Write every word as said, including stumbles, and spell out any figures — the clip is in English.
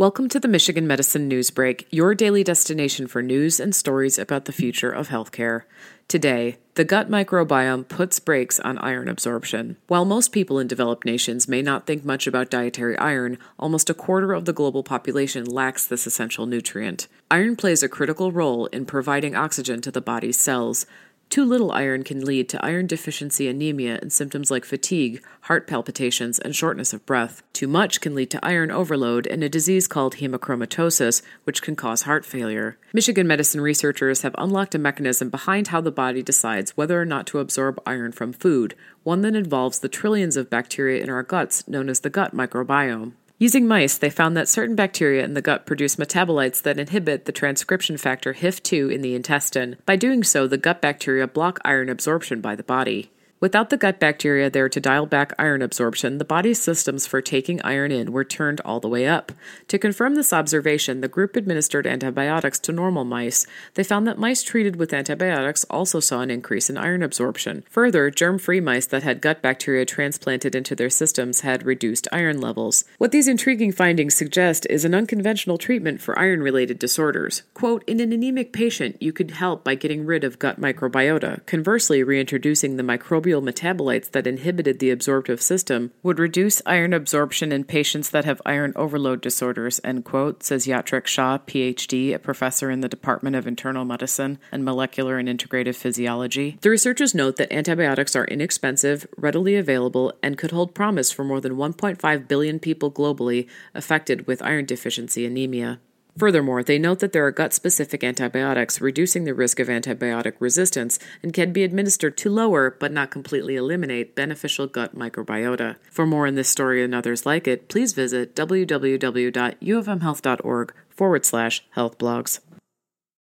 Welcome to the Michigan Medicine News Break, your daily destination for news and stories about the future of healthcare. Today, the gut microbiome puts brakes on iron absorption. While most people in developed nations may not think much about dietary iron, almost a quarter of the global population lacks this essential nutrient. Iron plays a critical role in providing oxygen to the body's cells. Too little iron can lead to iron deficiency anemia and symptoms like fatigue, heart palpitations, and shortness of breath. Too much can lead to iron overload and a disease called hemochromatosis, which can cause heart failure. Michigan Medicine researchers have unlocked a mechanism behind how the body decides whether or not to absorb iron from food, one that involves the trillions of bacteria in our guts known as the gut microbiome. Using mice, they found that certain bacteria in the gut produce metabolites that inhibit the transcription factor H I F two in the intestine. By doing so, the gut bacteria block iron absorption by the body. Without the gut bacteria there to dial back iron absorption, the body's systems for taking iron in were turned all the way up. To confirm this observation, the group administered antibiotics to normal mice. They found that mice treated with antibiotics also saw an increase in iron absorption. Further, germ-free mice that had gut bacteria transplanted into their systems had reduced iron levels. What these intriguing findings suggest is an unconventional treatment for iron-related disorders. Quote, in an anemic patient, you could help by getting rid of gut microbiota. Conversely, reintroducing the microbial metabolites that inhibited the absorptive system would reduce iron absorption in patients that have iron overload disorders, end quote, says Yatrik Shah, P H D, a professor in the Department of Internal Medicine and Molecular and Integrative Physiology. The researchers note that antibiotics are inexpensive, readily available, and could hold promise for more than one point five billion people globally affected with iron deficiency anemia. Furthermore, they note that there are gut-specific antibiotics, reducing the risk of antibiotic resistance, and can be administered to lower, but not completely eliminate, beneficial gut microbiota. For more on this story and others like it, please visit w w w dot u of m health dot org forward slash health blogs.